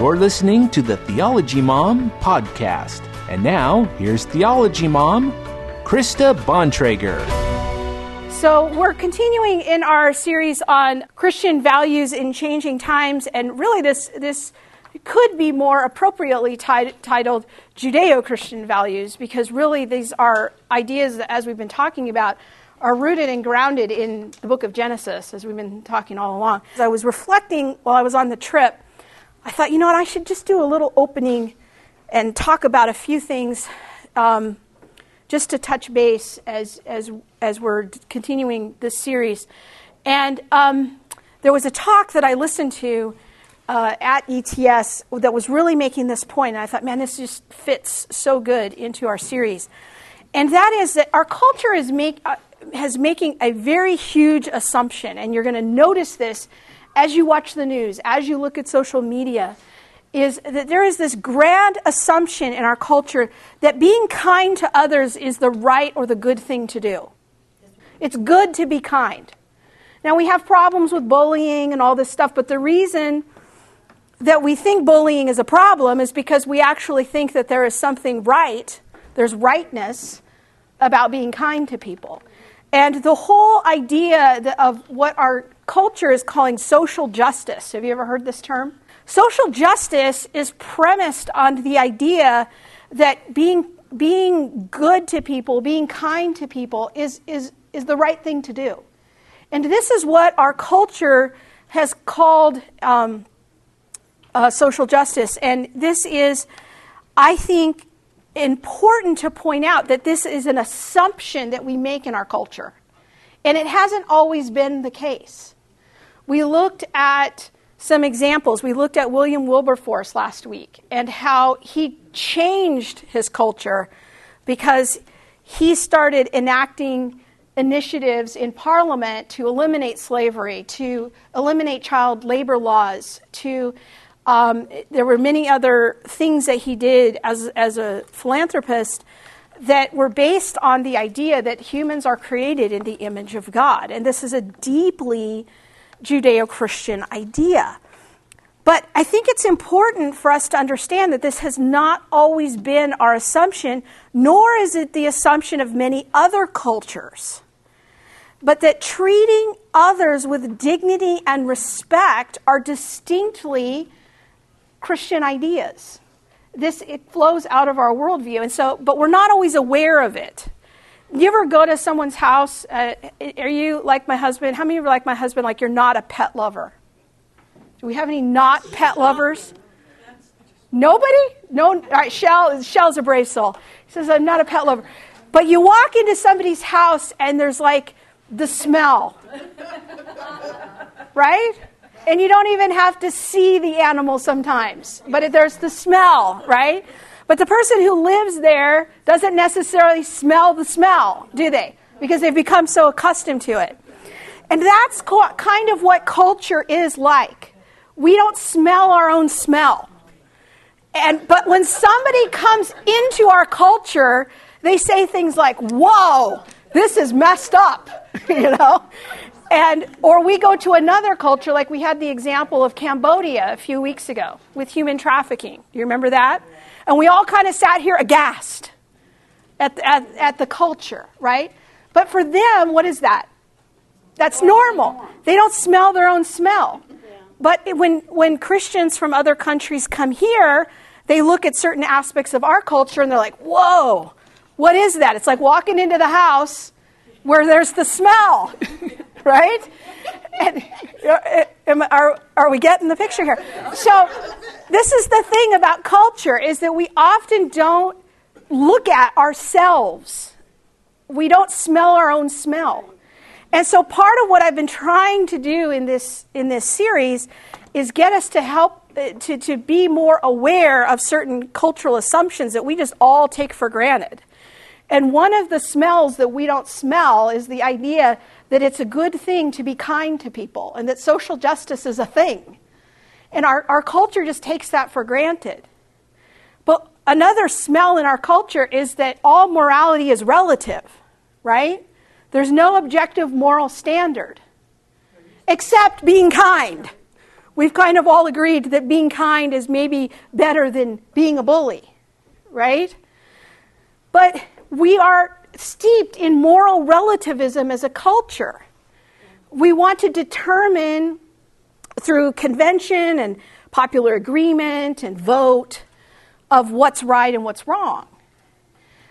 You're listening to the Theology Mom podcast. And now, here's Theology Mom, Krista Bontrager. So we're continuing in our series on Christian values in changing times, and really this could be more appropriately titled Judeo-Christian values, because really these are ideas that, as we've been talking about, are rooted and grounded in the book of Genesis, as we've been talking all along. As I was reflecting while I was on the trip, I thought, you know what, I should just do a little opening and talk about a few things just to touch base as we're continuing this series. And there was a talk that I listened to at ETS that was really making this point, and I thought, man, this just fits so good into our series. And that is that our culture is making a very huge assumption, and you're going to notice this as you watch the news, as you look at social media, is that there is this grand assumption in our culture that being kind to others is the right or the good thing to do. It's good to be kind. Now, we have problems with bullying and all this stuff, but the reason that we think bullying is a problem is because we actually think that there is something right, there's rightness about being kind to people. And the whole idea of what our culture is calling social justice. Have you ever heard this term? Social justice is premised on the idea that being good to people, being kind to people is the right thing to do. And this is what our culture has called social justice. And this is, I think, important to point out that this is an assumption that we make in our culture. And it hasn't always been the case. We looked at some examples. We looked at William Wilberforce last week and how he changed his culture because he started enacting initiatives in Parliament to eliminate slavery, to eliminate child labor laws, to there were many other things that he did as a philanthropist that were based on the idea that humans are created in the image of God. And this is a deeply Judeo-Christian idea. But I think it's important for us to understand that this has not always been our assumption, nor is it the assumption of many other cultures, but that treating others with dignity and respect are distinctly Christian ideas. It flows out of our worldview, and so, but we're not always aware of it. You ever go to someone's house? Are you like my husband? How many of you are like my husband? Like you're not a pet lover? Do we have any not pet lovers? Nobody? No. All right, Shell's a brave soul. He says, "I'm not a pet lover," but you walk into somebody's house and there's like the smell, right? And you don't even have to see the animal sometimes, but there's the smell, right? But the person who lives there doesn't necessarily smell the smell, do they? Because they've become so accustomed to it. And that's kind of what culture is like. We don't smell our own smell. But when somebody comes into our culture, they say things like, "Whoa, this is messed up," you know? Or we go to another culture, like we had the example of Cambodia a few weeks ago with human trafficking. Do you remember that? And we all kind of sat here aghast at the culture, right? But for them, what is that? That's normal. They don't smell their own smell. But when Christians from other countries come here, they look at certain aspects of our culture and they're like, "Whoa, what is that?" It's like walking into the house where there's the smell. Right? And, are we getting the picture here? So this is the thing about culture, is that we often don't look at ourselves. We don't smell our own smell. And so part of what I've been trying to do in this series is get us to help to be more aware of certain cultural assumptions that we just all take for granted. And one of the smells that we don't smell is the idea that it's a good thing to be kind to people and that social justice is a thing. And our culture just takes that for granted. But another smell in our culture is that all morality is relative, right? There's no objective moral standard except being kind, we've kind of all agreed that being kind is maybe better than being a bully, right? But we are steeped in moral relativism as a culture. We want to determine through convention and popular agreement and vote of what's right and what's wrong.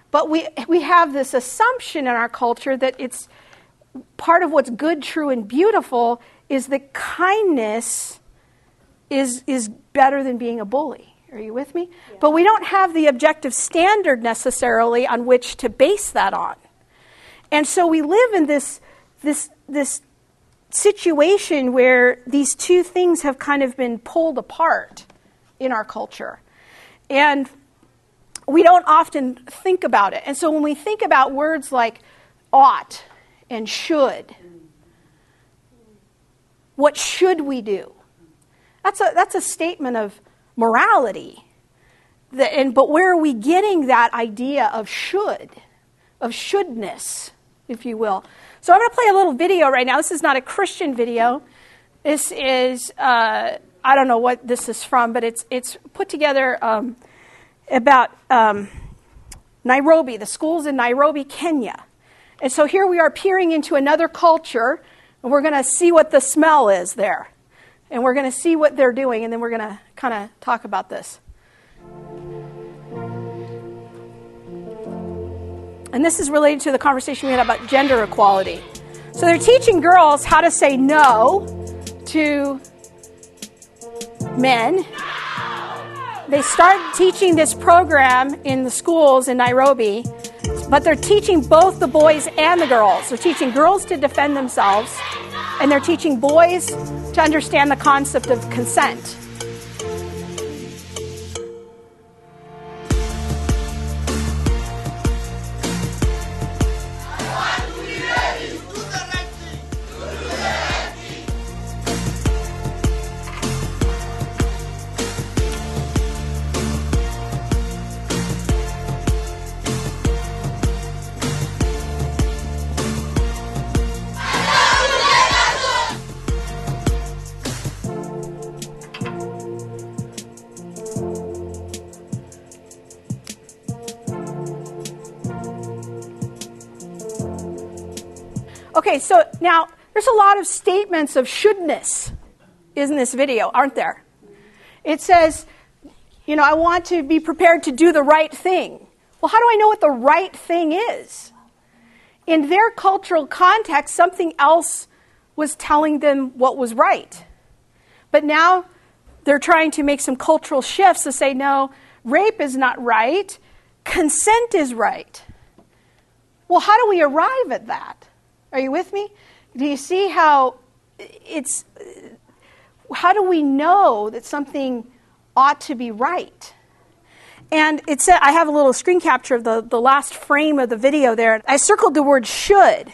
But we have this assumption in our culture that it's part of what's good, true, and beautiful is that kindness is better than being a bully. Are you with me? Yeah. But we don't have the objective standard necessarily on which to base that on. And so we live in this situation where these two things have kind of been pulled apart in our culture. And we don't often think about it. And so when we think about words like ought and should, what should we do? That's a statement of morality. But where are we getting that idea of shouldness, if you will? So I'm going to play a little video right now. This is not a Christian video. This is, I don't know what this is from, but it's put together about Nairobi, the schools in Nairobi, Kenya. And so here we are peering into another culture, and we're going to see what the smell is there. And we're going to see what they're doing, and then we're going to kind of talk about this. And this is related to the conversation we had about gender equality. So they're teaching girls how to say no to men. They start teaching this program in the schools in Nairobi, but they're teaching both the boys and the girls. They're teaching girls to defend themselves, and they're teaching boys to understand the concept of consent. Okay, so now there's a lot of statements of shouldness in this video, aren't there? It says, you know, I want to be prepared to do the right thing. Well, how do I know what the right thing is? In their cultural context, something else was telling them what was right. But now they're trying to make some cultural shifts to say, no, rape is not right, consent is right. Well, how do we arrive at that? Are you with me? Do you see how it's, how do we know that something ought to be right? And it said, I have a little screen capture of the last frame of the video there. I circled the word should.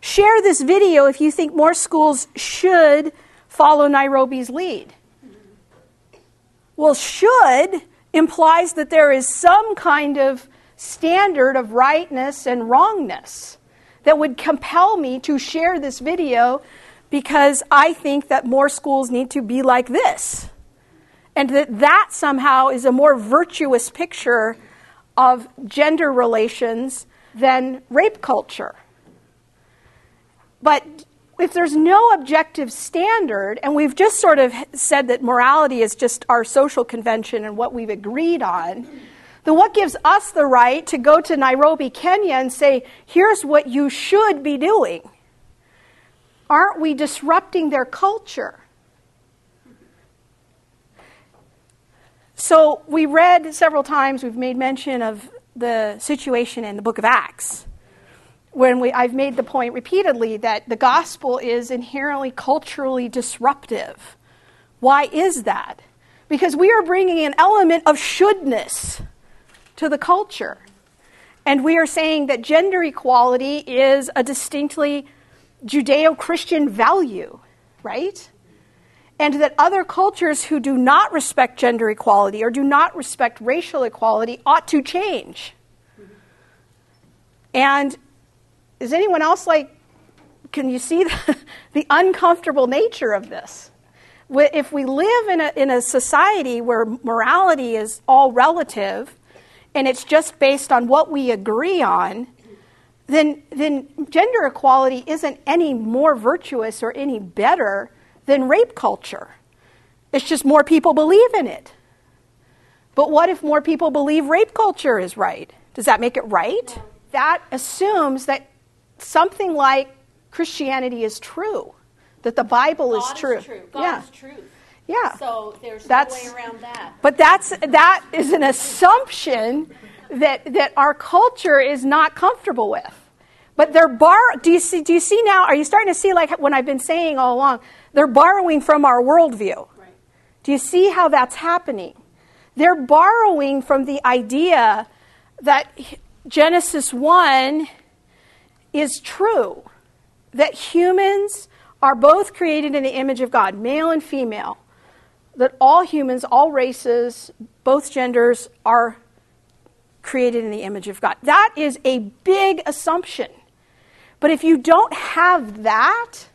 Share this video if you think more schools should follow Nairobi's lead. Well, should implies that there is some kind of standard of rightness and wrongness that would compel me to share this video because I think that more schools need to be like this. And that somehow is a more virtuous picture of gender relations than rape culture. But if there's no objective standard, and we've just sort of said that morality is just our social convention and what we've agreed on, then what gives us the right to go to Nairobi, Kenya, and say, here's what you should be doing? Aren't we disrupting their culture? So we read several times, we've made mention of the situation in the book of Acts, when I've made the point repeatedly that the gospel is inherently culturally disruptive. Why is that? Because we are bringing an element of shouldness to the culture. And we are saying that gender equality is a distinctly Judeo-Christian value, right? And that other cultures who do not respect gender equality or do not respect racial equality ought to change. And is anyone else like, can you see the uncomfortable nature of this? if we live in a society where morality is all relative and it's just based on what we agree on, then gender equality isn't any more virtuous or any better than rape culture. It's just more people believe in it. But what if more people believe rape culture is right? Does that make it right? That assumes that something like Christianity is true, that the Bible is true. God is true. Yeah. So there's no way around that. But that is an assumption that our culture is not comfortable with. But they're do you see now, are you starting to see, like when I've been saying all along, they're borrowing from our worldview. Right. Do you see how that's happening? They're borrowing from the idea that Genesis 1 is true, that humans are both created in the image of God, male and female, that all humans, all races, both genders are created in the image of God. That is a big assumption. But if you don't have that,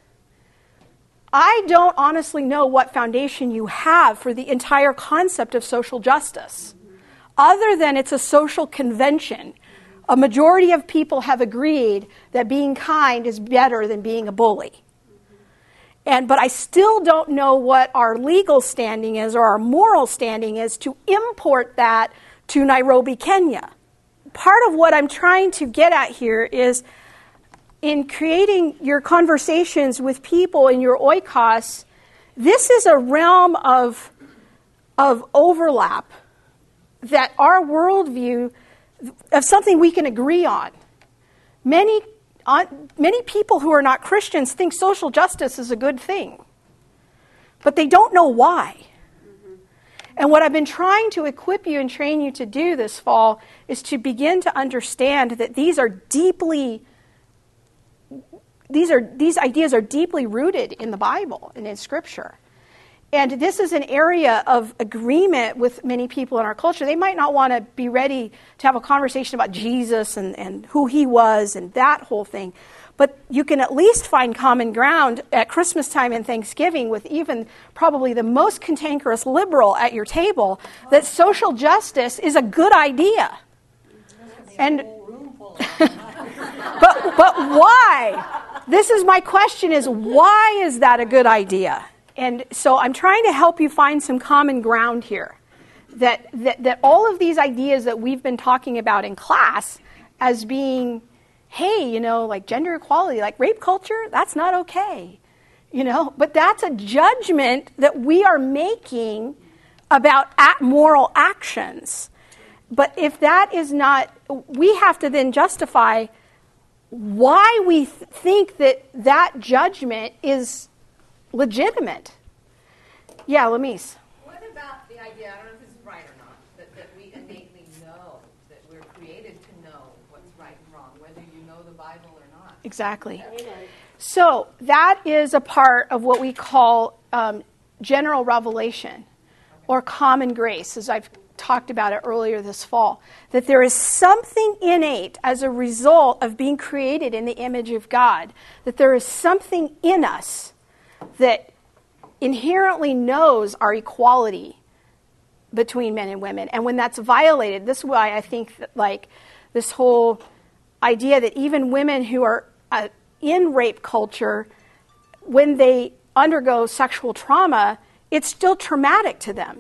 I don't honestly know what foundation you have for the entire concept of social justice, other than it's a social convention. A majority of people have agreed that being kind is better than being a bully. But I still don't know what our legal standing is or our moral standing is to import that to Nairobi, Kenya. Part of what I'm trying to get at here is, in creating your conversations with people in your oikos, this is a realm of overlap that our worldview of something we can agree on. Many people who are not Christians think social justice is a good thing, but they don't know why. Mm-hmm. And what I've been trying to equip you and train you to do this fall is to begin to understand that these ideas are deeply rooted in the Bible and in Scripture. And this is an area of agreement with many people in our culture. They might not want to be ready to have a conversation about Jesus and who he was and that whole thing. But you can at least find common ground at Christmas time and Thanksgiving with even probably the most cantankerous liberal at your table that social justice is a good idea. And but why? This is my question, is why is that a good idea? And so I'm trying to help you find some common ground here, that all of these ideas that we've been talking about in class as being, hey, like gender equality, like rape culture, that's not okay, but that's a judgment that we are making about moral actions. But if that is not, we have to then justify why we think that judgment is legitimate. Yeah, Lamise. What about the idea, I don't know if this is right or not, that we innately know, that we're created to know what's right and wrong, whether you know the Bible or not? Exactly. So that is a part of what we call general revelation, or common grace, as I've talked about it earlier this fall, that there is something innate as a result of being created in the image of God, that there is something in us that inherently knows our equality between men and women. And when that's violated, this is why I think that, like, this whole idea that even women who are in rape culture, when they undergo sexual trauma, it's still traumatic to them,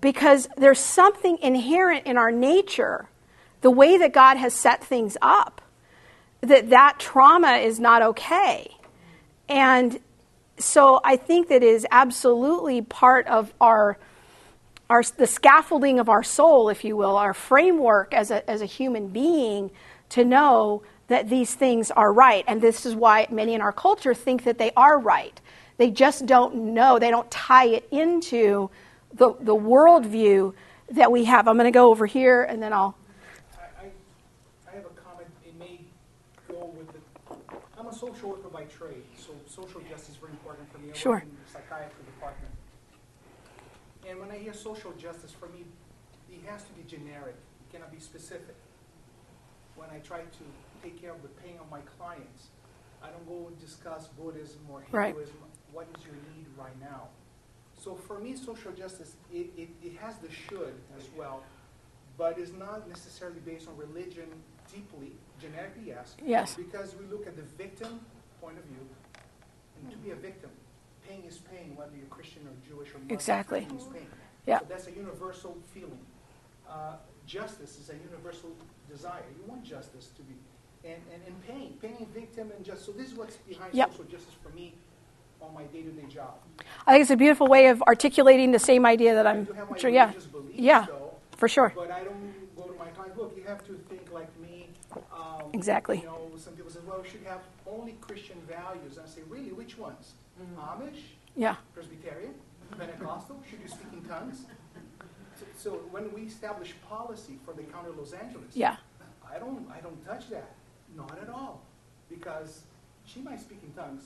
because there's something inherent in our nature, the way that God has set things up, that trauma is not okay. And so I think that is absolutely part of the scaffolding of our soul, if you will, our framework as a human being, to know that these things are right. And this is why many in our culture think that they are right. They just don't know. They don't tie it into the worldview that we have. I'm going to go over here, and then I have a comment. It may go with it. I'm a social worker by trade, so social justice is very important for me. Sure. In the psychiatry department. And when I hear social justice, for me, it has to be generic. It cannot be specific. When I try to take care of the pain of my clients, I don't go and discuss Buddhism or Hinduism. Right. What is your need right now? So for me, social justice, it has the should as well, but is not necessarily based on religion deeply, genetically, yes. Yes. Because we look at the victim point of view, and to be a victim, pain is pain, whether you're Christian or Jewish or Muslim. Exactly. Pain is pain. Yeah. So that's a universal feeling. Justice is a universal desire. You want justice to be, and pain, victim, and justice. So this is what's behind social justice for me on my day-to-day job. I think it's a beautiful way of articulating the same idea that I'm sure, though, for sure. But I don't go to my client, look, you have to think like me. Exactly. You know, some people say, well, we should have only Christian values. And I say, really, which ones? Mm-hmm. Amish? Yeah. Presbyterian? Pentecostal? Should you speak in tongues? So when we establish policy for the county of Los Angeles, I don't touch that. Not at all. Because she might speak in tongues,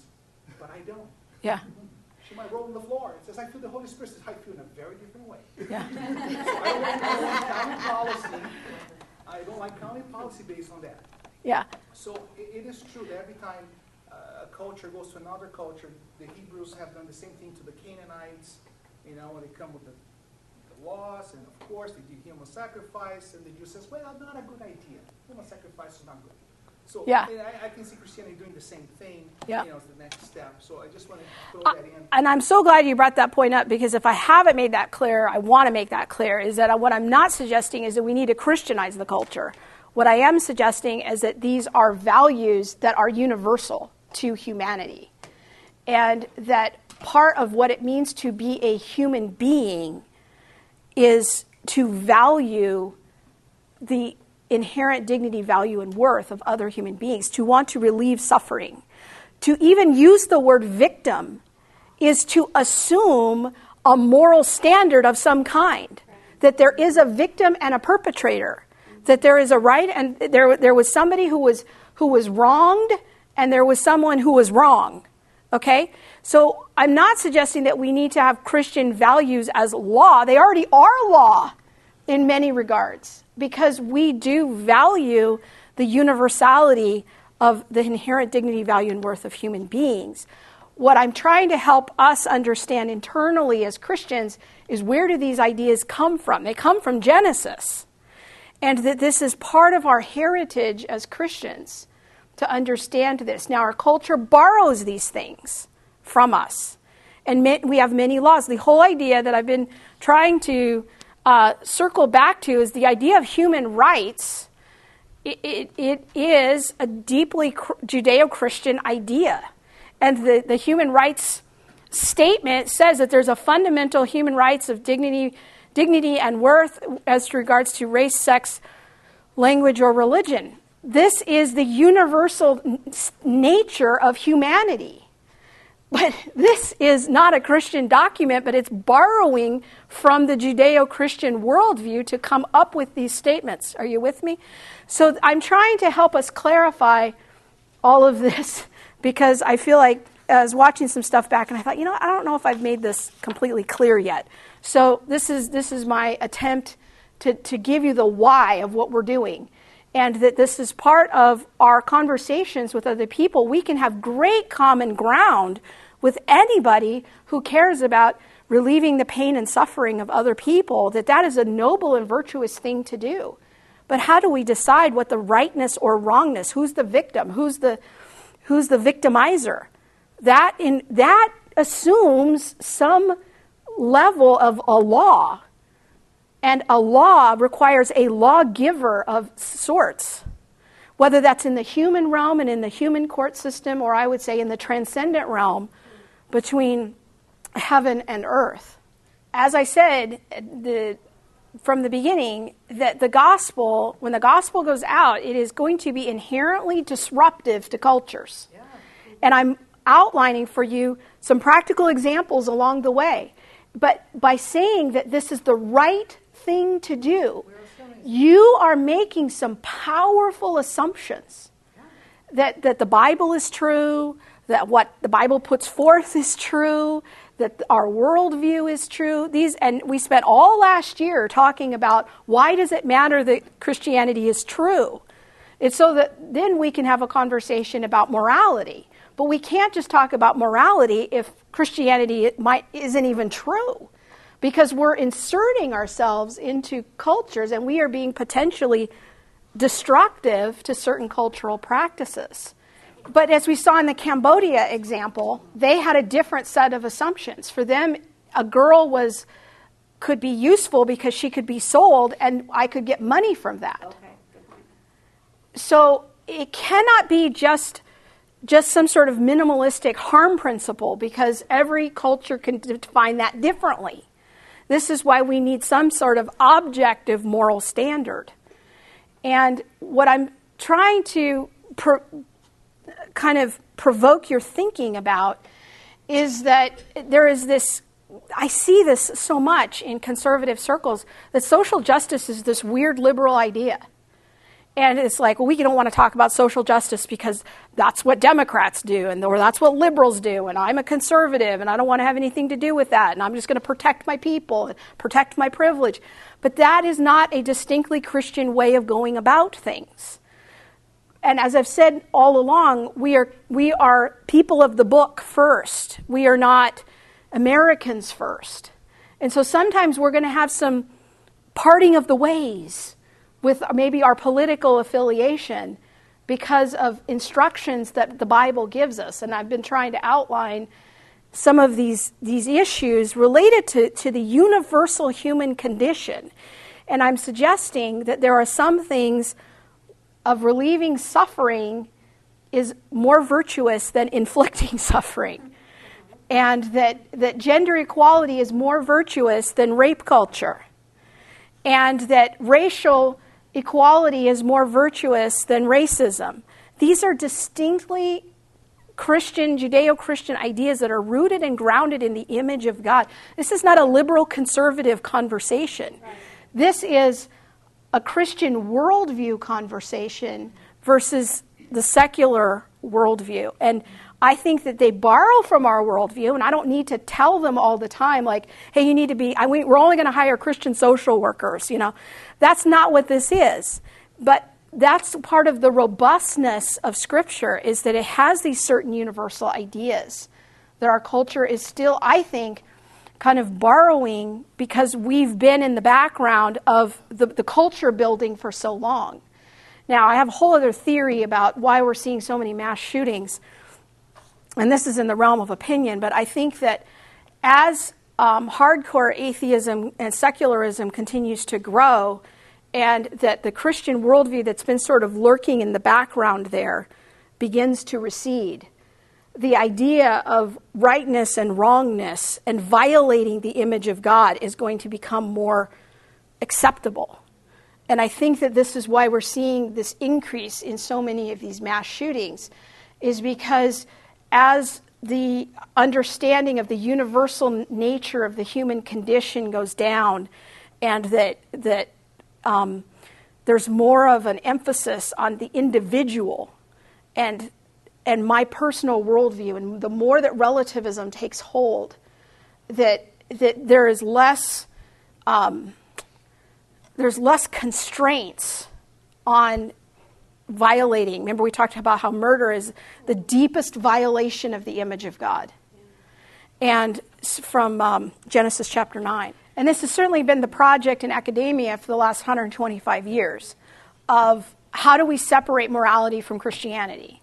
but I don't. Yeah. She might roll on the floor. It says, I feel the Holy Spirit. Says, I feel in a very different way. Yeah. So I don't like county policy based on that. Yeah. So it is true that every time a culture goes to another culture, the Hebrews have done the same thing to the Canaanites, you know, when they come with the laws, and of course they do human sacrifice, and the Jew says, well, not a good idea. Human sacrifice is not good. So I can see Christianity doing the same thing, you know, as the next step. So I just want to throw that in. And I'm so glad you brought that point up, because if I haven't made that clear, I want to make that clear, is that what I'm not suggesting is that we need to Christianize the culture. What I am suggesting is that these are values that are universal to humanity, and that part of what it means to be a human being is to value the inherent dignity, value, and worth of other human beings, to want to relieve suffering. To even use the word victim is to assume a moral standard of some kind, that there is a victim and a perpetrator, that there is a right, and there was somebody who was wronged, and there was someone who was wrong, okay? So I'm not suggesting that we need to have Christian values as law. They already are law in many regards, because we do value the universality of the inherent dignity, value, and worth of human beings. What I'm trying to help us understand internally as Christians is, where do these ideas come from? They come from Genesis, and that this is part of our heritage as Christians to understand this. Now, our culture borrows these things from us, and we have many laws. The whole idea that I've been trying to circle back to is the idea of human rights. It is a deeply Judeo-Christian idea. And the human rights statement says that there's a fundamental human rights of dignity and worth as regards to race, sex, language, or religion. This is the universal nature of humanity. But this is not a Christian document, but it's borrowing from the Judeo-Christian worldview to come up with these statements. Are you with me? So I'm trying to help us clarify all of this, because I feel like I was watching some stuff back and I thought, I don't know if I've made this completely clear yet. So this is my attempt to give you the why of what we're doing. And that this is part of our conversations with other people. We can have great common ground with anybody who cares about relieving the pain and suffering of other people, that is a noble and virtuous thing to do. But how do we decide what the rightness or wrongness, who's the victim, who's the victimizer? That assumes some level of a law. And a law requires a lawgiver of sorts, whether that's in the human realm and in the human court system, or I would say in the transcendent realm between heaven and earth. As I said from the beginning, that the gospel, when the gospel goes out, it is going to be inherently disruptive to cultures. Yeah. And I'm outlining for you some practical examples along the way. But by saying that this is the right thing to do, you are making some powerful assumptions that the Bible is true, that what the Bible puts forth is true, that our worldview is true. And we spent all last year talking about, why does it matter that Christianity is true? It's so that then we can have a conversation about morality. But we can't just talk about morality if Christianity isn't even true, because we're inserting ourselves into cultures and we are being potentially destructive to certain cultural practices. But as we saw in the Cambodia example, they had a different set of assumptions. For them, a girl could be useful because she could be sold and I could get money from that. Okay. So it cannot be just some sort of minimalistic harm principle, because every culture can define that differently. This is why we need some sort of objective moral standard. And what I'm trying to provoke your thinking about is that there is this, I see this so much in conservative circles, that social justice is this weird liberal idea. And it's like, well, we don't want to talk about social justice because that's what Democrats do, or that's what liberals do, and I'm a conservative, and I don't want to have anything to do with that, and I'm just going to protect my people, and protect my privilege. But that is not a distinctly Christian way of going about things. And as I've said all along, we are people of the book first. We are not Americans first. And so sometimes we're going to have some parting of the ways with maybe our political affiliation because of instructions that the Bible gives us. And I've been trying to outline some of these issues related to the universal human condition. And I'm suggesting that there are some things of relieving suffering is more virtuous than inflicting suffering. And that gender equality is more virtuous than rape culture. And that racial equality is more virtuous than racism. These are distinctly Christian, Judeo-Christian ideas that are rooted and grounded in the image of God. This is not a liberal conservative conversation. Right. This is a Christian worldview conversation versus the secular worldview. And I think that they borrow from our worldview, and I don't need to tell them all the time, like, hey, you need to be, we're only going to hire Christian social workers, you know. That's not what this is. But that's part of the robustness of Scripture, is that it has these certain universal ideas that our culture is still, I think, kind of borrowing because we've been in the background of the culture building for so long. Now, I have a whole other theory about why we're seeing so many mass shootings, and this is in the realm of opinion, but I think that as hardcore atheism and secularism continues to grow, and that the Christian worldview that's been sort of lurking in the background there begins to recede, the idea of rightness and wrongness and violating the image of God is going to become more acceptable. And I think that this is why we're seeing this increase in so many of these mass shootings, is because as the understanding of the universal nature of the human condition goes down, and that there's more of an emphasis on the individual and my personal worldview, and the more that relativism takes hold, that there is less constraints on violating. Remember, we talked about how murder is the deepest violation of the image of God, and from Genesis chapter 9. And this has certainly been the project in academia for the last 125 years of how do we separate morality from Christianity?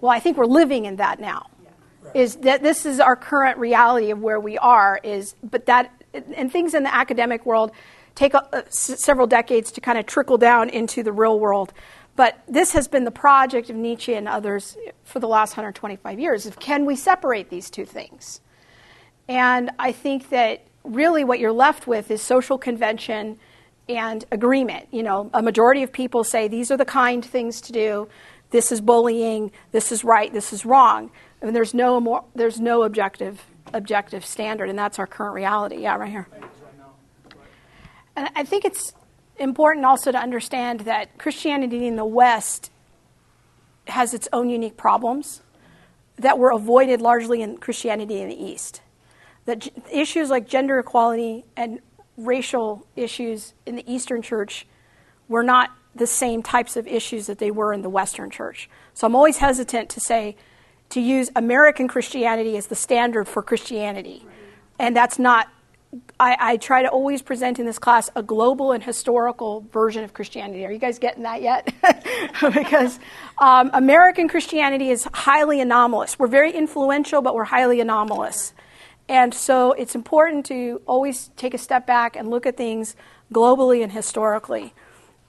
Well, I think we're living in that now. Yeah. Right. Is that this is our current reality of where we are? And things in the academic world take several decades to kind of trickle down into the real world. But this has been the project of Nietzsche and others for the last 125 years, of can we separate these two things? And I think that really what you're left with is social convention and agreement. You know, a majority of people say these are the kind things to do, this is bullying, this is right, this is wrong. I mean, there's no objective standard, and that's our current reality. Yeah, right here. And I think it's important also to understand that Christianity in the West has its own unique problems that were avoided largely in Christianity in the East. That issues like gender equality and racial issues in the Eastern Church were not the same types of issues that they were in the Western Church. So I'm always hesitant to say, to use American Christianity as the standard for Christianity. And that's not, I try to always present in this class a global and historical version of Christianity. Are you guys getting that yet? Because American Christianity is highly anomalous. We're very influential, but we're highly anomalous. And so it's important to always take a step back and look at things globally and historically.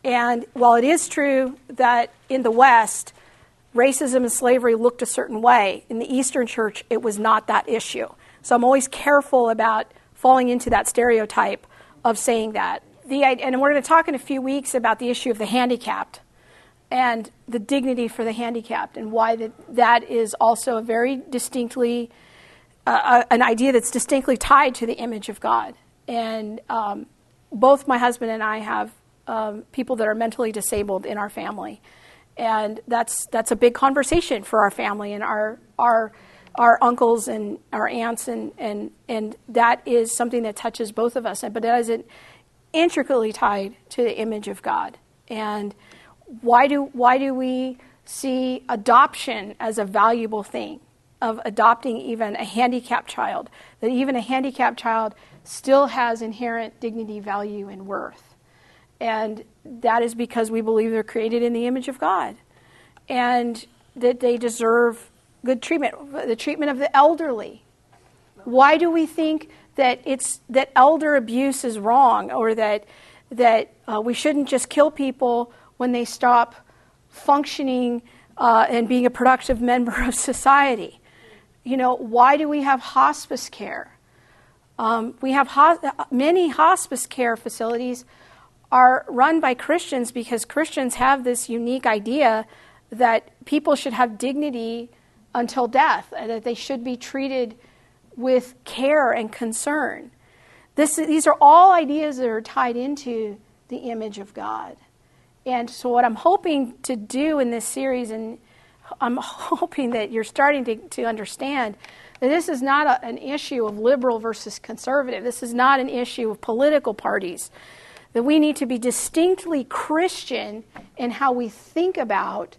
And while it is true that in the West, racism and slavery looked a certain way, in the Eastern Church, it was not that issue. So I'm always careful about falling into that stereotype of saying that. And we're going to talk in a few weeks about the issue of the handicapped and the dignity for the handicapped and why that is also a very distinctly, an idea that's distinctly tied to the image of God. And both my husband and I have people that are mentally disabled in our family, and that's a big conversation for our family and our uncles and our aunts, and that is something that touches both of us, but that is intricately tied to the image of God. And why do we see adoption as a valuable thing, of adopting even a handicapped child, that even a handicapped child still has inherent dignity, value, and worth? And that is because we believe they're created in the image of God and that they deserve good treatment, the treatment of the elderly. Why do we think that elder abuse is wrong, or that we shouldn't just kill people when they stop functioning and being a productive member of society? You know, why do we have hospice care? We have many hospice care facilities are run by Christians because Christians have this unique idea that people should have dignity until death and that they should be treated with care and concern. These are all ideas that are tied into the image of God. And so what I'm hoping to do in this series, and I'm hoping that you're starting to understand, that this is not an issue of liberal versus conservative. This is not an issue of political parties. That we need to be distinctly Christian in how we think about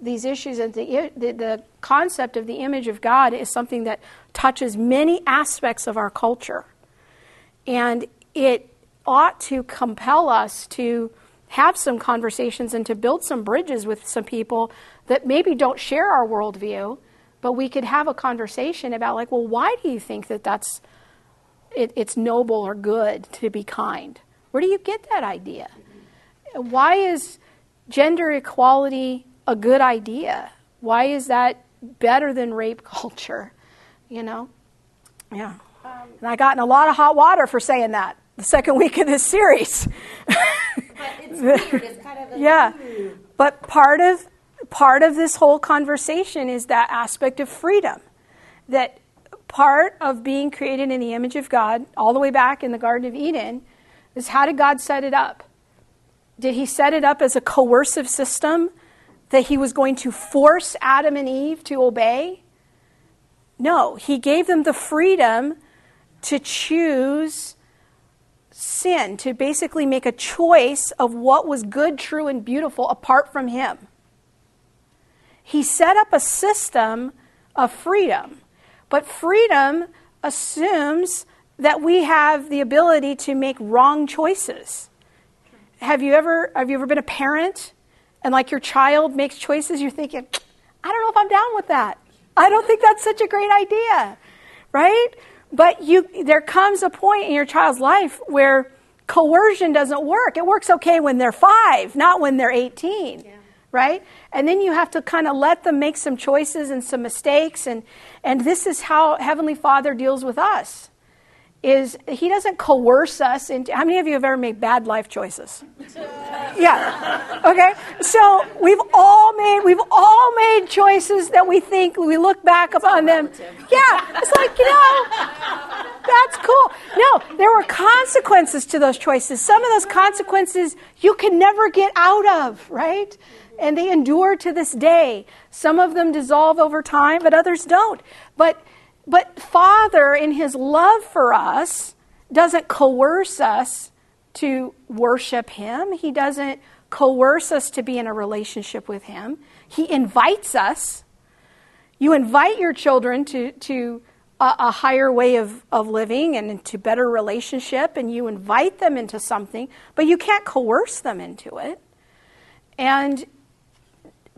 these issues. And the concept of the image of God is something that touches many aspects of our culture. And it ought to compel us to have some conversations and to build some bridges with some people that maybe don't share our worldview, but we could have a conversation about, like, well, why do you think that it's noble or good to be kind? Where do you get that idea? Why is gender equality a good idea? Why is that better than rape culture? You know? Yeah. And I got in a lot of hot water for saying that the second week of this series. But it's weird. It's kind of a yeah. Ooh. But part of this whole conversation is that aspect of freedom, that part of being created in the image of God, all the way back in the Garden of Eden, is how did God set it up? Did he set it up as a coercive system that he was going to force Adam and Eve to obey? No, he gave them the freedom to choose sin, to basically make a choice of what was good, true, and beautiful apart from him. He set up a system of freedom, but freedom assumes that we have the ability to make wrong choices. Have you ever been a parent and, like, your child makes choices you're thinking, I don't know if I'm down with that. I don't think that's such a great idea, right? But there comes a point in your child's life where coercion doesn't work. It works okay when they're 5, not when they're 18. Yeah. Right? And then you have to kind of let them make some choices and some mistakes, and this is how Heavenly Father deals with us. Is he doesn't coerce us into... How many of you have ever made bad life choices? Yeah. Okay. So we've all made choices that we think we look back upon them. Yeah. It's like, you know, that's cool. No, there were consequences to those choices. Some of those consequences you can never get out of, right? And they endure to this day. Some of them dissolve over time, but others don't. But Father, in his love for us, doesn't coerce us to worship him. He doesn't coerce us to be in a relationship with him. He invites us. You invite your children to a higher way of living and into better relationship, and you invite them into something, but you can't coerce them into it. And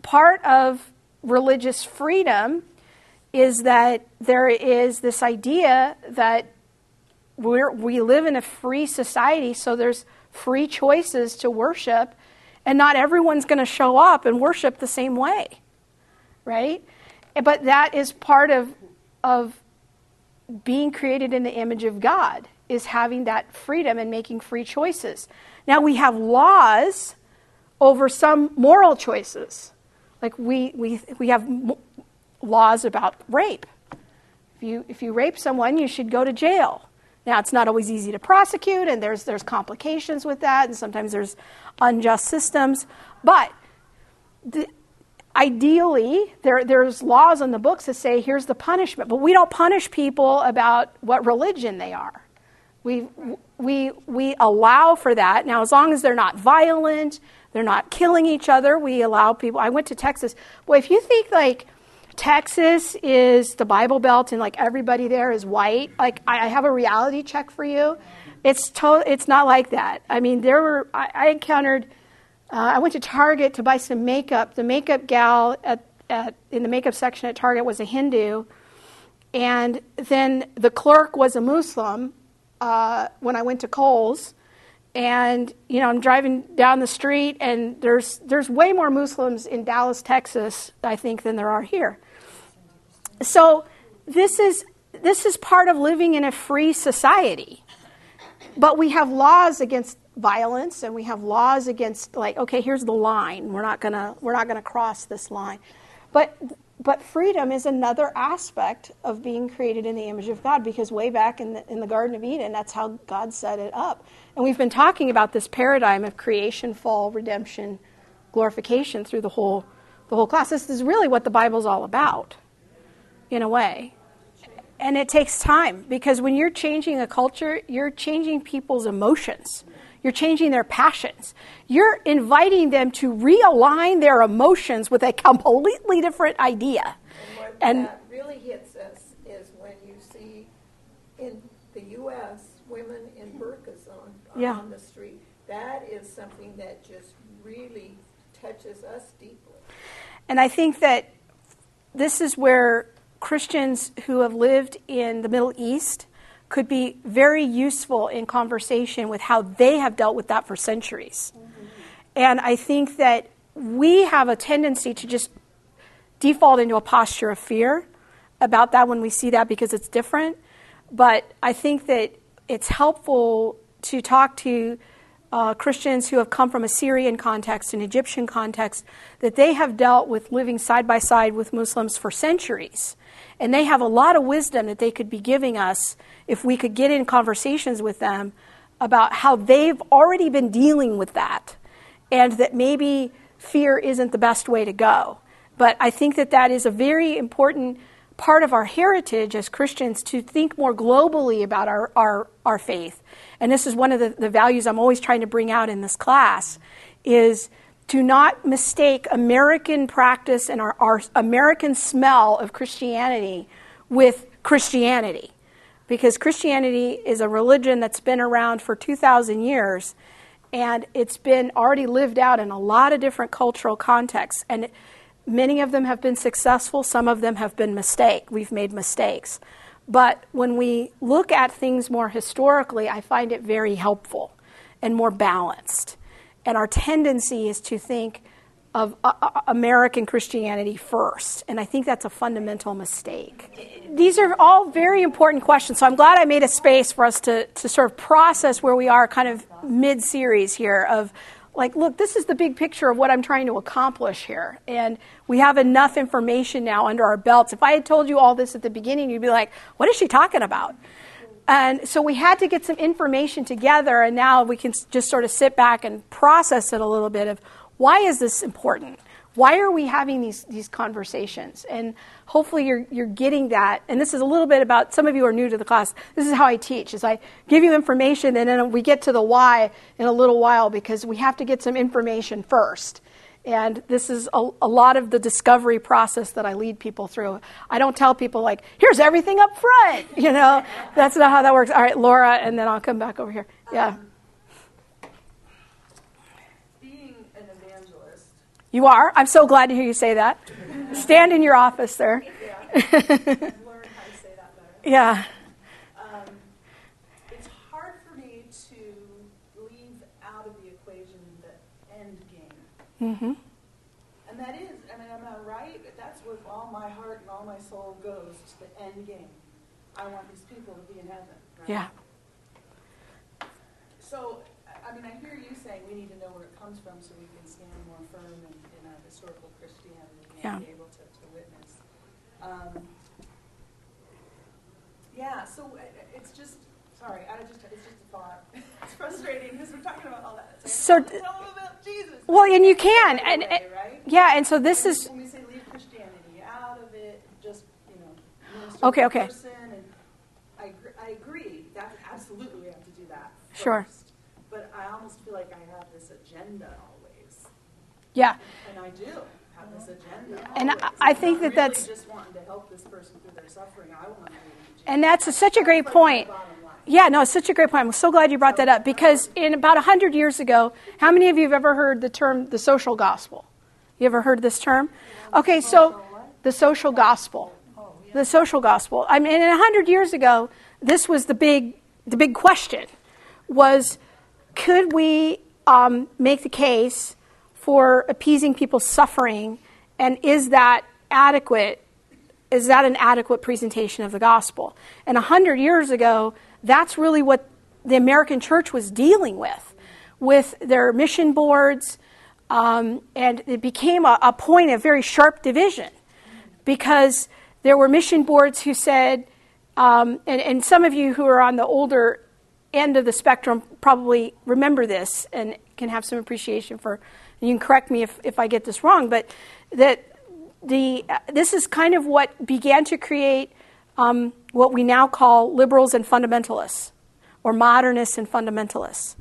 part of religious freedom is that there is this idea that we live in a free society, so there's free choices to worship, and not everyone's going to show up and worship the same way, right? But that is part of being created in the image of God, is having that freedom and making free choices. Now, we have laws over some moral choices. Like we have laws about rape. If you rape someone, you should go to jail. Now, it's not always easy to prosecute, and there's complications with that, and sometimes there's unjust systems. But ideally, there's laws on the books that say, here's the punishment. But we don't punish people about what religion they are. We allow for that. Now, as long as they're not violent, they're not killing each other, we allow people. I went to Texas. Boy, if you think, like, Texas is the Bible Belt and, like, everybody there is white, like, I have a reality check for you. It's not like that. I mean, I encountered... I went to Target to buy some makeup. The makeup gal in the makeup section at Target was a Hindu, and then the clerk was a Muslim when I went to Kohl's. And, you know, I'm driving down the street, and there's way more Muslims in Dallas, Texas, I think, than there are here. So this is part of living in a free society. But we have laws against violence, and we have laws against, like, okay, here's the line. We're not gonna cross this line. But freedom is another aspect of being created in the image of God, because way back in the Garden of Eden, that's how God set it up. And we've been talking about this paradigm of creation, fall, redemption, glorification through the whole class. This is really what the Bible's all about, in a way. And it takes time, because when you're changing a culture, you're changing people's emotions. You're changing their passions. You're inviting them to realign their emotions with a completely different idea. And what really hits us is when you see in the U.S. women in burqas on the street. That is something that just really touches us deeply. And I think that this is where Christians who have lived in the Middle East could be very useful in conversation with how they have dealt with that for centuries. Mm-hmm. And I think that we have a tendency to just default into a posture of fear about that when we see that, because it's different. But I think that it's helpful to talk to Christians who have come from a Syrian context, an Egyptian context, that they have dealt with living side by side with Muslims for centuries. And they have a lot of wisdom that they could be giving us if we could get in conversations with them about how they've already been dealing with that, and that maybe fear isn't the best way to go. But I think that that is a very important part of our heritage as Christians, to think more globally about our faith. And this is one of the values I'm always trying to bring out in this class, is to not mistake American practice and our American smell of Christianity with Christianity. Because Christianity is a religion that's been around for 2,000 years, and it's been already lived out in a lot of different cultural contexts. And many of them have been successful. Some of them have been mistakes. We've made mistakes. But when we look at things more historically, I find it very helpful and more balanced. And our tendency is to think of American Christianity first. And I think that's a fundamental mistake. These are all very important questions. So I'm glad I made a space for us to sort of process where we are kind of mid-series here of, like, look, this is the big picture of what I'm trying to accomplish here. And we have enough information now under our belts. If I had told you all this at the beginning, you'd be like, what is she talking about? And so we had to get some information together, and now we can just sort of sit back and process it a little bit of, why is this important? Why are we having these conversations? And hopefully you're getting that. And this is a little bit about, some of you are new to the class. This is how I teach, is I give you information, and then we get to the why in a little while, because we have to get some information first. And this is a lot of the discovery process that I lead people through. I don't tell people, like, here's everything up front. You know, that's not how that works. All right, Laura, and then I'll come back over here. Yeah. Being an evangelist. You are? I'm so glad to hear you say that. Stand in your office there. Yeah. I've learned how to say that better. Yeah. It's hard for me to leave out of the equation the end game. Mm-hmm. And that is, I mean, am I right? That's where all my heart and all my soul goes, to the end game. I want these people to be in heaven. Right? Yeah. So, I mean, I hear you saying we need to know where it comes from so we can stand more firm in our historical Christianity and be able to witness. So it's just, sorry, it's just a thought. It's frustrating because we're talking about all that. So tell them about Jesus. Well, and you can. Right? Yeah, and so this is. When we say leave Christianity out of it, just, you know, okay. Person, and I agree. That absolutely we have to do that first. Sure. But I almost feel like I have this agenda always. Yeah. And I do. Have this agenda. And I think that really that's just wanting to help this person through their suffering. I want to be Jesus. And that's such a great point. Yeah, no, it's such a great point. I'm so glad you brought that up, because in about 100 years ago, how many of you have ever heard the term the social gospel? You ever heard this term? Okay, so the social gospel. The social gospel. I mean, 100 years ago, this was the big question was, could we make the case for appeasing people's suffering, and is that adequate? Is that an adequate presentation of the gospel? And 100 years ago, that's really what the American church was dealing with their mission boards, and it became a point of very sharp division, because there were mission boards who said, and some of you who are on the older end of the spectrum probably remember this and can have some appreciation for. You can correct me if I get this wrong, but that this is kind of what began to create what we now call liberals and fundamentalists, or modernists and fundamentalists.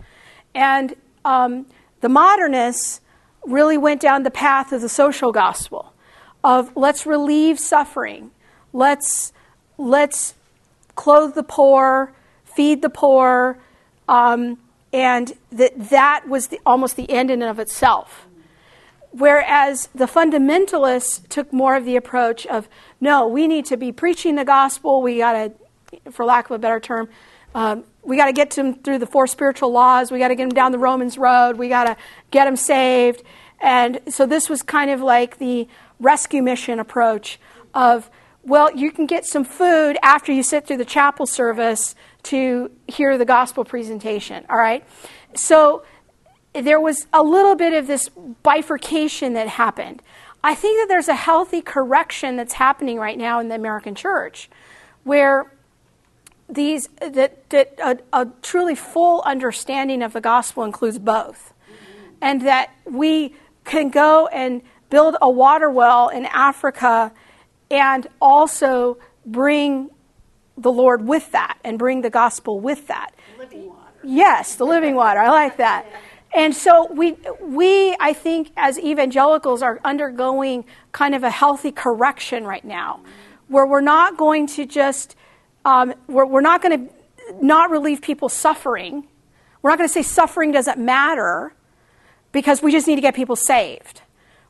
And the modernists really went down the path of the social gospel, of let's relieve suffering, let's clothe the poor, feed the poor, and that was almost the end in and of itself. Whereas the fundamentalists took more of the approach of, no, we need to be preaching the gospel. We got to, for lack of a better term, we got to get them through the four spiritual laws. We got to get them down the Romans road. We got to get them saved. And so this was kind of like the rescue mission approach of, well, you can get some food after you sit through the chapel service to hear the gospel presentation, all right? So there was a little bit of this bifurcation that happened. I think that there's a healthy correction that's happening right now in the American church, where a truly full understanding of the gospel includes both, and that we can go and build a water well in Africa and also bring the Lord with that and bring the gospel with that. Living water. Yes, the living water. I like that. And so we I think, as evangelicals, are undergoing kind of a healthy correction right now, where we're not going to just, we're not going to not relieve people's suffering. We're not going to say suffering doesn't matter because we just need to get people saved.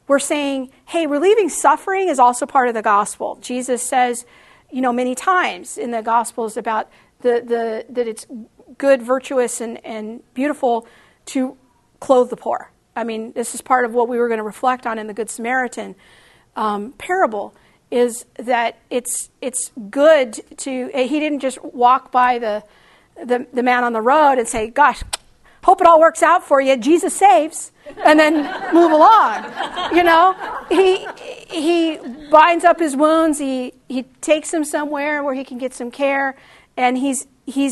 We're saying, hey, relieving suffering is also part of the gospel. Jesus says, you know, many times in the Gospels about that it's good, virtuous, and beautiful to clothe the poor. I mean, this is part of what we were going to reflect on in the Good Samaritan parable, is that it's good to. He didn't just walk by the man on the road and say, "Gosh, hope it all works out for you. Jesus saves," and then move along. You know, he binds up his wounds. He takes him somewhere where he can get some care, and he's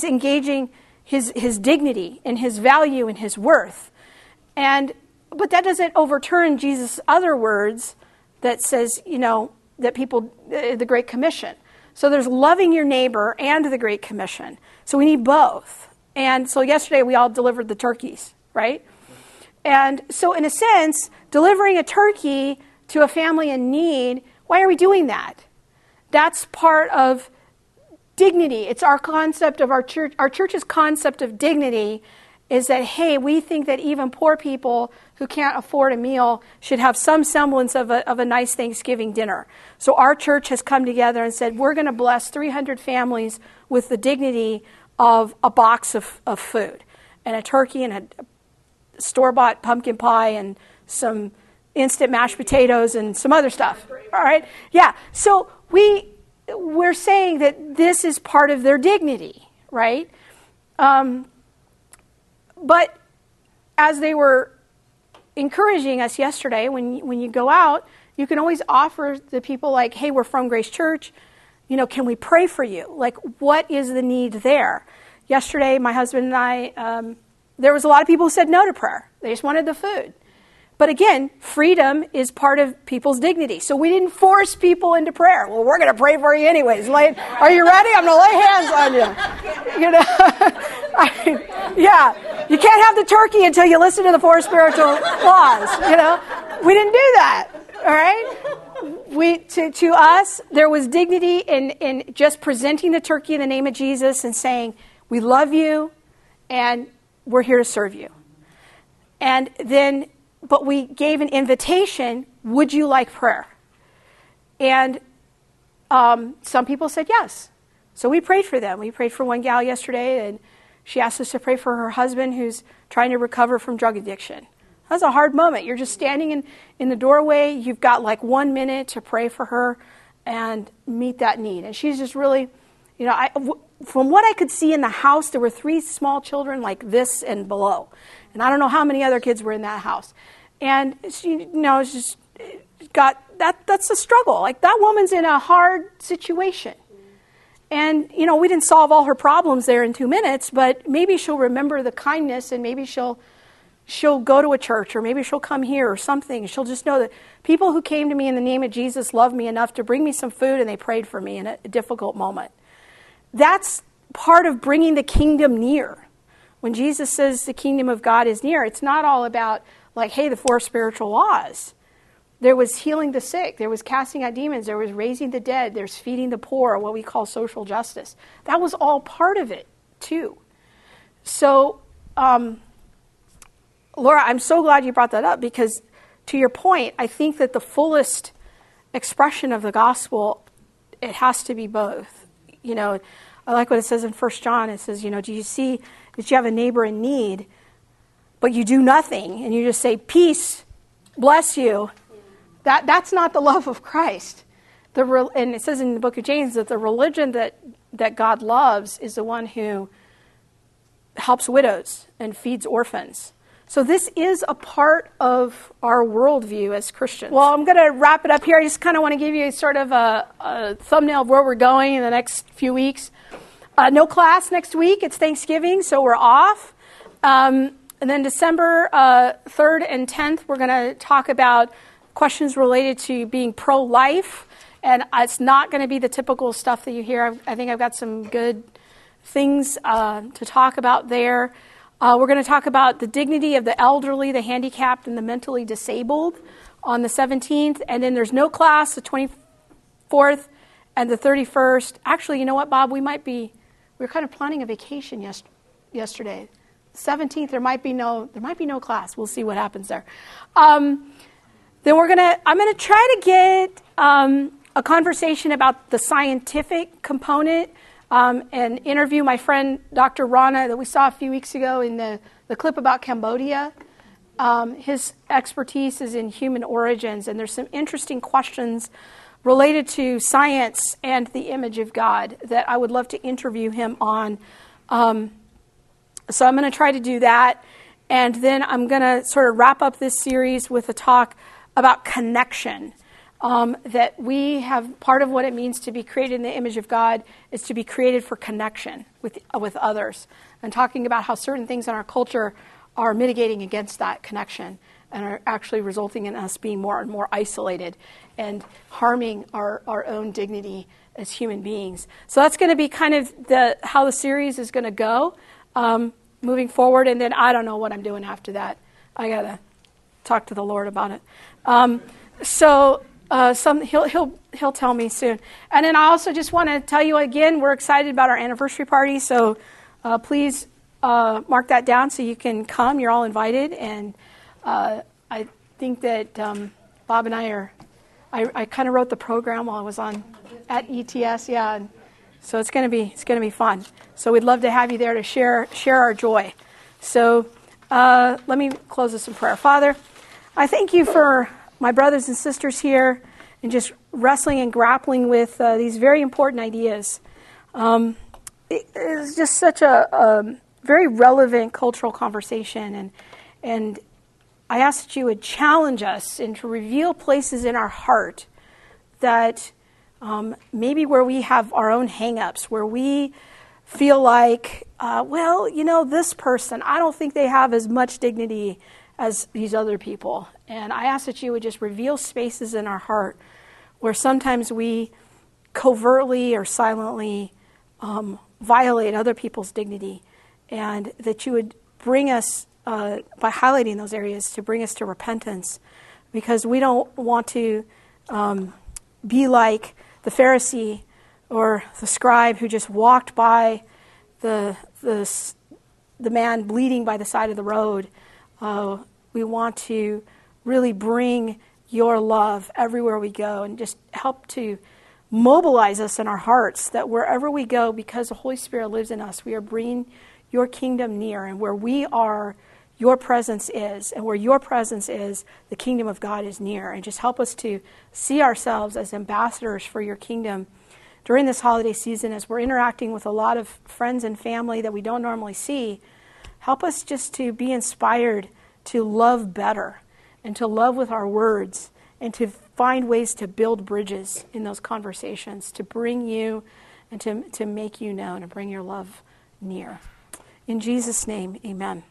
engaging his dignity and his value and his worth. But that doesn't overturn Jesus' other words that says, you know, that people, the Great Commission. So there's loving your neighbor and the Great Commission. So we need both. And so yesterday we all delivered the turkeys, right? And so in a sense, delivering a turkey to a family in need, why are we doing that? That's part of dignity. It's our concept of our church. Our church's concept of dignity is that, hey, we think that even poor people who can't afford a meal should have some semblance of a nice Thanksgiving dinner. So our church has come together and said, we're going to bless 300 families with the dignity of a box of food and a turkey and a store-bought pumpkin pie and some instant mashed potatoes and some other stuff. All right? Yeah. So we're saying that this is part of their dignity, right? But as they were encouraging us yesterday, when you go out, you can always offer the people like, hey, we're from Grace Church. You know, can we pray for you? Like, what is the need there? Yesterday, my husband and I, there was a lot of people who said no to prayer. They just wanted the food. But again, freedom is part of people's dignity. So we didn't force people into prayer. Well, we're going to pray for you anyways. Like, are you ready? I'm going to lay hands on you. You know, I mean, yeah, you can't have the turkey until you listen to the four spiritual laws. You know, we didn't do that. All right. To us, there was dignity in just presenting the turkey in the name of Jesus and saying, we love you and we're here to serve you. And then, but we gave an invitation, would you like prayer? And some people said yes. So we prayed for them. We prayed for one gal yesterday, and she asked us to pray for her husband who's trying to recover from drug addiction. That's a hard moment. You're just standing in the doorway. You've got like 1 minute to pray for her and meet that need. And she's just really, you know, from what I could see in the house, there were three small children like this and below. And I don't know how many other kids were in that house. And she, you know, just got that. That's a struggle. Like, that woman's in a hard situation. And, you know, we didn't solve all her problems there in 2 minutes, but maybe she'll remember the kindness, and maybe she'll go to a church, or maybe she'll come here or something. She'll just know that people who came to me in the name of Jesus loved me enough to bring me some food, and they prayed for me in a difficult moment. That's part of bringing the kingdom near. When Jesus says the kingdom of God is near, it's not all about like, hey, the four spiritual laws. There was healing the sick. There was casting out demons. There was raising the dead. There's feeding the poor, what we call social justice. That was all part of it too. So, Laura, I'm so glad you brought that up, because to your point, I think that the fullest expression of the gospel, it has to be both. You know, I like what it says in 1 John. It says, you know, do you see that you have a neighbor in need, but you do nothing, and you just say, peace, bless you. Yeah. That's not the love of Christ. And it says in the book of James that the religion that God loves is the one who helps widows and feeds orphans. So this is a part of our worldview as Christians. Well, I'm going to wrap it up here. I just kind of want to give you sort of a thumbnail of where we're going in the next few weeks. No class next week. It's Thanksgiving, so we're off. And then December 3rd and 10th, we're going to talk about questions related to being pro-life. And it's not going to be the typical stuff that you hear. I think I've got some good things to talk about there. We're going to talk about the dignity of the elderly, the handicapped, and the mentally disabled on the 17th. And then there's no class, the 24th and the 31st. Actually, you know what, Bob? We were kind of planning a vacation yesterday. 17th, there might be no class. We'll see what happens there. Then I'm going to try to get a conversation about the scientific component. And interview my friend, Dr. Rana, that we saw a few weeks ago in the clip about Cambodia. His expertise is in human origins, and there's some interesting questions related to science and the image of God that I would love to interview him on. So I'm going to try to do that, and then I'm going to sort of wrap up this series with a talk about connection. That we have, part of what it means to be created in the image of God is to be created for connection with others, and talking about how certain things in our culture are mitigating against that connection and are actually resulting in us being more and more isolated and harming our own dignity as human beings. So that's going to be kind of how the series is going to go moving forward, and then I don't know what I'm doing after that. I got to talk to the Lord about it. He'll tell me soon. And then I also just want to tell you again, we're excited about our anniversary party, so please mark that down so you can come. You're all invited, and I think that Bob and I are. I kind of wrote the program while I was at ETS, yeah. And so it's gonna be fun. So we'd love to have you there to share our joy. So let me close this in prayer. Father, I thank you for my brothers and sisters here, and just wrestling and grappling with these very important ideas. It's just such a very relevant cultural conversation, and I ask that you would challenge us and to reveal places in our heart that maybe where we have our own hang-ups, where we feel like, this person, I don't think they have as much dignity as these other people. And I ask that you would just reveal spaces in our heart where sometimes we covertly or silently violate other people's dignity, and that you would bring us by highlighting those areas to bring us to repentance, because we don't want to be like the Pharisee or the scribe who just walked by the man bleeding by the side of the road. We want to really bring your love everywhere we go, and just help to mobilize us in our hearts that wherever we go, because the Holy Spirit lives in us, we are bringing your kingdom near, and where we are, your presence is, and where your presence is, the kingdom of God is near. And just help us to see ourselves as ambassadors for your kingdom during this holiday season, as we're interacting with a lot of friends and family that we don't normally see. Help us just to be inspired to love better, and to love with our words, and to find ways to build bridges in those conversations, to bring you and to make you known, and bring your love near. In Jesus' name, amen.